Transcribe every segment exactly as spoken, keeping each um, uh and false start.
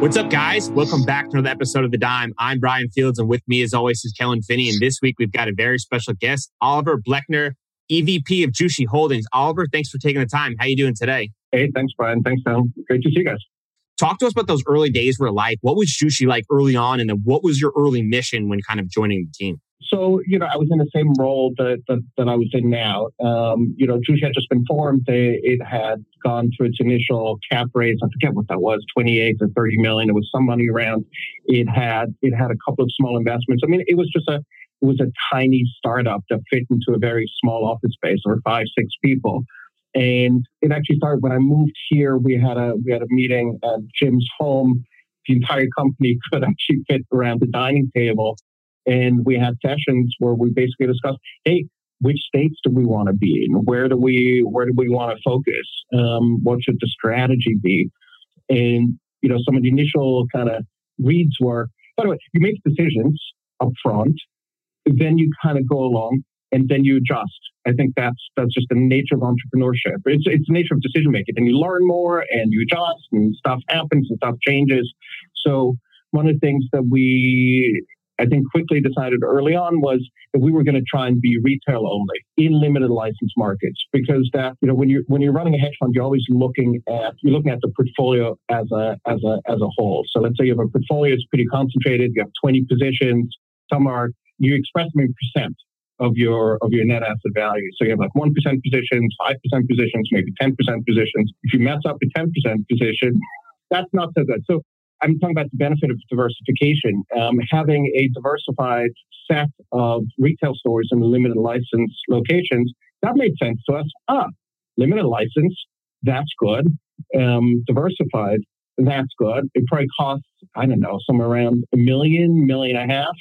What's up, guys? Welcome back to another episode of The Dime. I'm Brian Fields, and with me, as always, is Kellen Finney. And this week, we've got a very special guest, Olivier Blechner, E V P of Jushi Holdings. Olivier, thanks for taking the time. How are you doing today? Hey, thanks, Brian. Thanks, Tom. Great to see you guys. Talk to us about those early days were like. What was Jushi like early on, and then what was your early mission when kind of joining the team? So, you know, I was in the same role that that, that I was in now. Um, you know, Jushi had just been formed. They, it had gone through its initial cap raise. I forget what that was, twenty-eight or thirty million. It was some money around. It had it had a couple of small investments. I mean, it was just a it was a tiny startup that fit into a very small office space, or five, six people. And it actually started when I moved here. We had a we had a meeting at Jim's home. The entire company could actually fit around the dining table. And we had sessions where we basically discussed, hey, which states do we want to be in? Where do we where do we want to focus? Um, what should the strategy be? And you know, some of the initial kind of reads were, by the way, you make decisions up front, then you kind of go along, and then you adjust. I think that's that's just the nature of entrepreneurship. It's it's the nature of decision making, and you learn more, and you adjust, and stuff happens, and stuff changes. So one of the things that we I think quickly decided early on was that we were going to try and be retail only in limited license markets, because that, you know, when you're when you're running a hedge fund, you're always looking at you're looking at the portfolio as a as a as a whole. So let's say you have a portfolio that's pretty concentrated, you have twenty positions, some are you express them in percent of your of your net asset value. So you have like one percent positions, five percent positions, maybe ten percent positions. If you mess up a ten percent position, that's not so good. So I'm talking about the benefit of diversification. Um, having a diversified set of retail stores in limited license locations, that made sense to us. Ah, limited license, that's good. Um, diversified, that's good. It probably costs, I don't know, somewhere around a million, million and a half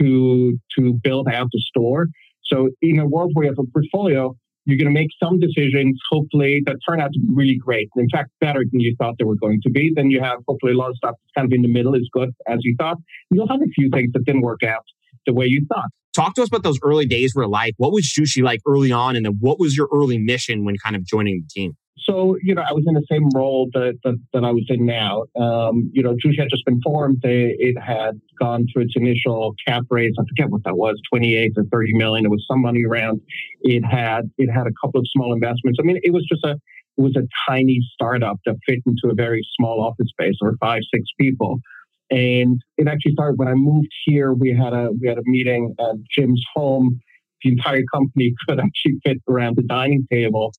to to build out the store. So in a world where you have a portfolio, you're going to make some decisions, hopefully, that turn out to be really great. In fact, better than you thought they were going to be. Then you have, hopefully, a lot of stuff that's kind of in the middle is good as you thought. And you'll have a few things that didn't work out the way you thought. Talk to us about those early days were like. What was Jushi like early on? And then what was your early mission when kind of joining the team? So, you know, I was in the same role that that, that I was in now. Um, you know, Jushi had just been formed. They, it had gone through its initial cap raise. I forget what that was, twenty-eight or thirty million. It was some money around. It had it had a couple of small investments. I mean, it was just a it was a tiny startup that fit into a very small office space, or five, six people. And it actually started when I moved here. We had a we had a meeting at Jim's home. The entire company could actually fit around the dining table.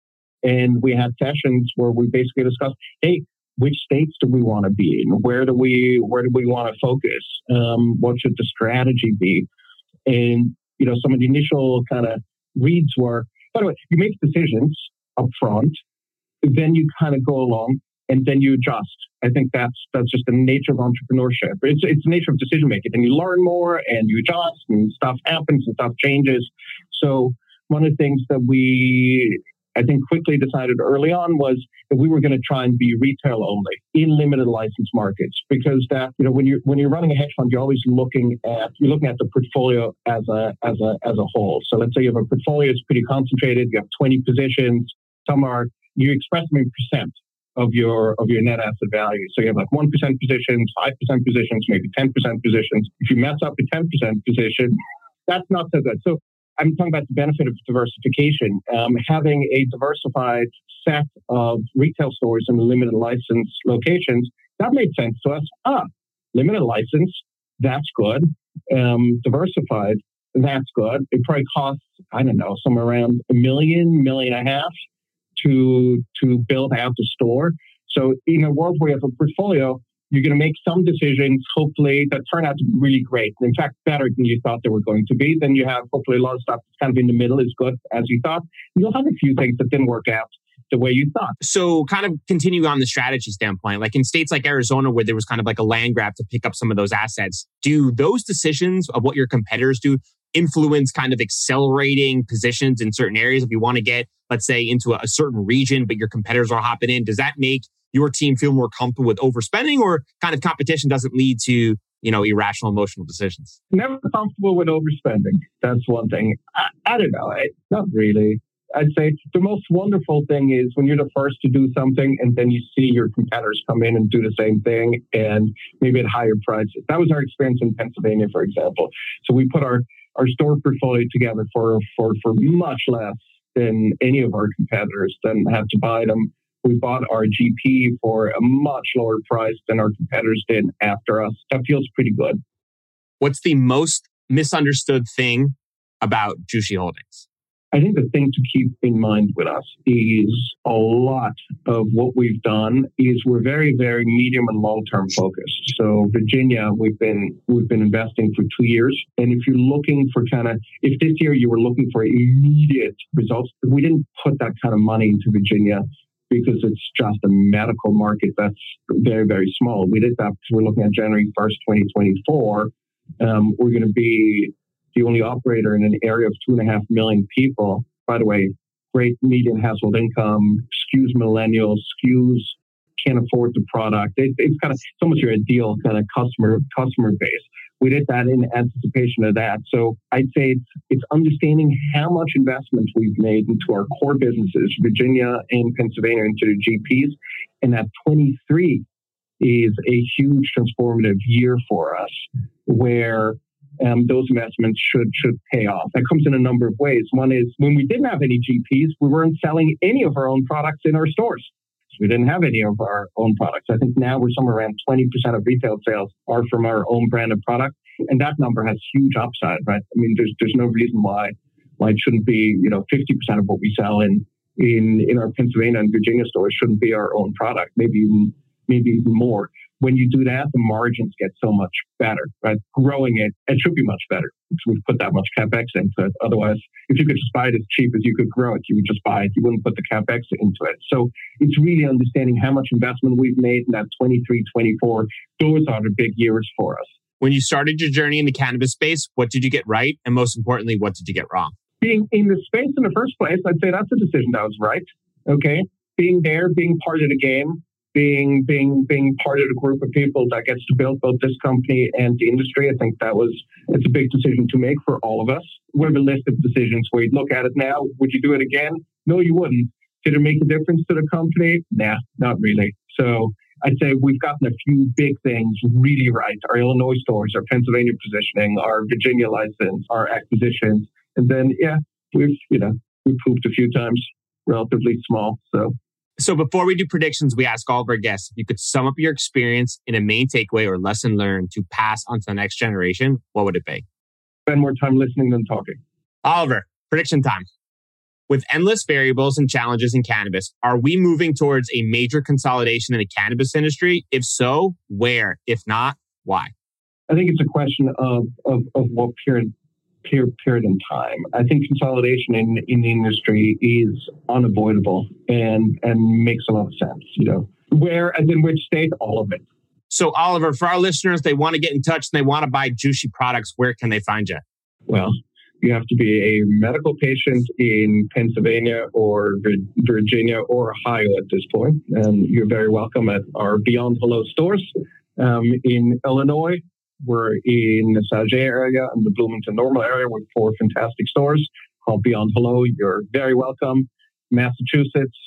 And we had sessions where we basically discussed, hey, which states do we want to be in? Where do we where do we want to focus? Um, what should the strategy be? And you know, some of the initial kind of reads were, by the way, you make decisions up front, then you kind of go along, and then you adjust. I think that's that's just the nature of entrepreneurship. It's it's the nature of decision making, and you learn more, and you adjust, and stuff happens, and stuff changes. So one of the things that we I think quickly decided early on was that we were going to try and be retail only in limited license markets, because that, you know, when you're when you're running a hedge fund, you're always looking at you're looking at the portfolio as a as a as a whole. So let's say you have a portfolio that's pretty concentrated, you have twenty positions, some are you express them in percent of your of your net asset value. So you have like one percent positions, five percent positions, maybe ten percent positions. If you mess up a ten percent position, that's not so good. So I'm talking about the benefit of diversification. Um, having a diversified set of retail stores in limited license locations, that made sense to us. Ah, limited license, that's good. Um, diversified, that's good. It probably costs, I don't know, somewhere around a million, million and a half to to build out the store. So in a world where you have a portfolio, you're going to make some decisions, hopefully, that turn out to be really great. In fact, better than you thought they were going to be. Then you have, hopefully, a lot of stuff that's kind of in the middle is good as you thought. And you'll have a few things that didn't work out the way you thought. So kind of continue on the strategy standpoint, like in states like Arizona, where there was kind of like a land grab to pick up some of those assets, do those decisions of what your competitors do influence kind of accelerating positions in certain areas? If you want to get, let's say, into a, a certain region, but your competitors are hopping in, does that make your team feel more comfortable with overspending, or kind of competition doesn't lead to, you know, irrational emotional decisions? Never comfortable with overspending. That's one thing. I, I don't know. I, not really. I'd say the most wonderful thing is when you're the first to do something and then you see your competitors come in and do the same thing and maybe at higher prices. That was our experience in Pennsylvania, for example. So we put our, our store portfolio together for, for, for much less than any of our competitors, didn't have to buy them. We bought our G P for a much lower price than our competitors did after us. That feels pretty good. What's the most misunderstood thing about Jushi Holdings? I think the thing to keep in mind with us is a lot of what we've done is we're very, very medium and long-term focused. So Virginia, we've been we've been investing for two years. And if you're looking for kind of, if this year you were looking for immediate results, we didn't put that kind of money into Virginia because it's just a medical market that's very, very small. We did that because we're looking at January first, twenty twenty-four. Um, we're going to be the only operator in an area of two and a half million people. By the way, great median household income, skews millennials, skews can't afford the product. It, it's kind of it's almost your ideal kind of customer customer base. We did that in anticipation of that. So I'd say it's, it's understanding how much investment we've made into our core businesses, Virginia and Pennsylvania, into the G Ps, and that twenty-three is a huge transformative year for us, where Um, those investments should should pay off. That comes in a number of ways. One is when we didn't have any G Ps, we weren't selling any of our own products in our stores. So we didn't have any of our own products. I think now we're somewhere around twenty percent of retail sales are from our own branded product. And that number has huge upside, right? I mean, there's there's no reason why why it shouldn't be, you know, fifty percent of what we sell in in, in our Pennsylvania and Virginia stores shouldn't be our own product, maybe even, maybe even more. When you do that, the margins get so much better, right? Growing it, it should be much better because we've put that much CapEx into it. Otherwise, if you could just buy it as cheap as you could grow it, you would just buy it. You wouldn't put the CapEx into it. So it's really understanding how much investment we've made in that twenty-three, twenty-four. Those are the big years for us. When you started your journey in the cannabis space, what did you get right? And most importantly, what did you get wrong? Being in the space in the first place, I'd say that's a decision that was right. Okay. Being there, being part of the game, Being being being part of the group of people that gets to build both this company and the industry, I think that was it's a big decision to make for all of us. We have a list of decisions where you look at it now. Would you do it again? No, you wouldn't. Did it make a difference to the company? Nah, not really. So I'd say we've gotten a few big things really right. Our Illinois stores, our Pennsylvania positioning, our Virginia license, our acquisitions. And then, yeah, we've, you know, we've pooped a few times, relatively small. So So before we do predictions, we ask all of our guests, if you could sum up your experience in a main takeaway or lesson learned to pass on to the next generation, what would it be? Spend more time listening than talking. Oliver, prediction time. With endless variables and challenges in cannabis, are we moving towards a major consolidation in the cannabis industry? If so, where? If not, why? I think it's a question of of, of what period Period, period in time. I think consolidation in, in the industry is unavoidable and, and makes a lot of sense. You know, where and in which state, all of it. So, Oliver, for our listeners, they want to get in touch and they want to buy Jushi products. Where can they find you? Well, you have to be a medical patient in Pennsylvania or Virginia or Ohio at this point. And you're very welcome at our Beyond Hello stores um, in Illinois. We're in the Sauget area and the Bloomington Normal area with four fantastic stores called Beyond Hello. You're very welcome. Massachusetts,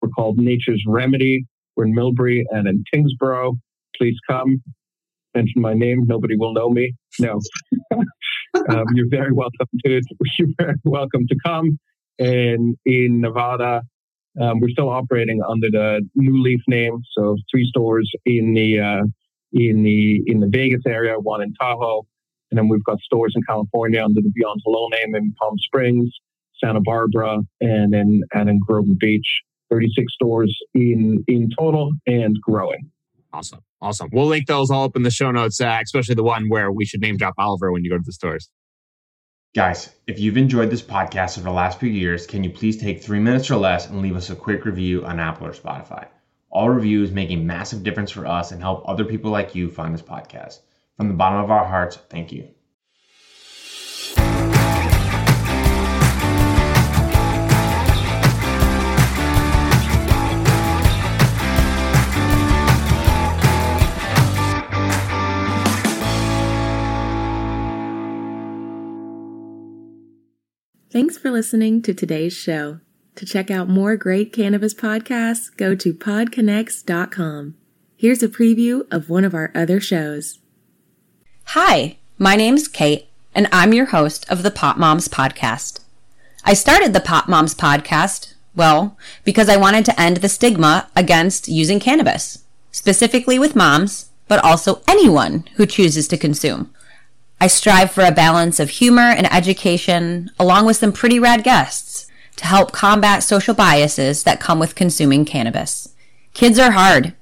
we're called Nature's Remedy. We're in Millbury and in Tingsboro. Please come. Mention my name. Nobody will know me. No. um, you're very welcome to it. You're very welcome to come. And in Nevada, um, we're still operating under the New Leaf name. So three stores in the... Uh, In the in the Vegas area, one in Tahoe, and then we've got stores in California under the Beyond Hello name in Palm Springs, Santa Barbara, and in and in Groton Beach. Thirty-six stores in in total and growing. Awesome, awesome. We'll link those all up in the show notes, uh, especially the one where we should name drop Oliver when you go to the stores. Guys, if you've enjoyed this podcast over the last few years, can you please take three minutes or less and leave us a quick review on Apple or Spotify? All reviews make a massive difference for us and help other people like you find this podcast. From the bottom of our hearts, thank you. Thanks for listening to today's show. To check out more great cannabis podcasts, go to pod connects dot com. Here's a preview of one of our other shows. Hi, my name's Kate, and I'm your host of the Pot Moms Podcast. I started the Pot Moms Podcast, well, because I wanted to end the stigma against using cannabis, specifically with moms, but also anyone who chooses to consume. I strive for a balance of humor and education, along with some pretty rad guests, to help combat social biases that come with consuming cannabis. Kids are hard.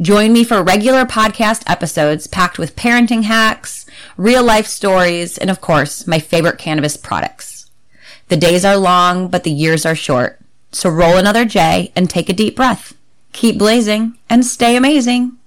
Join me for regular podcast episodes packed with parenting hacks, real-life stories, and of course, my favorite cannabis products. The days are long, but the years are short. So roll another J and take a deep breath. Keep blazing and stay amazing.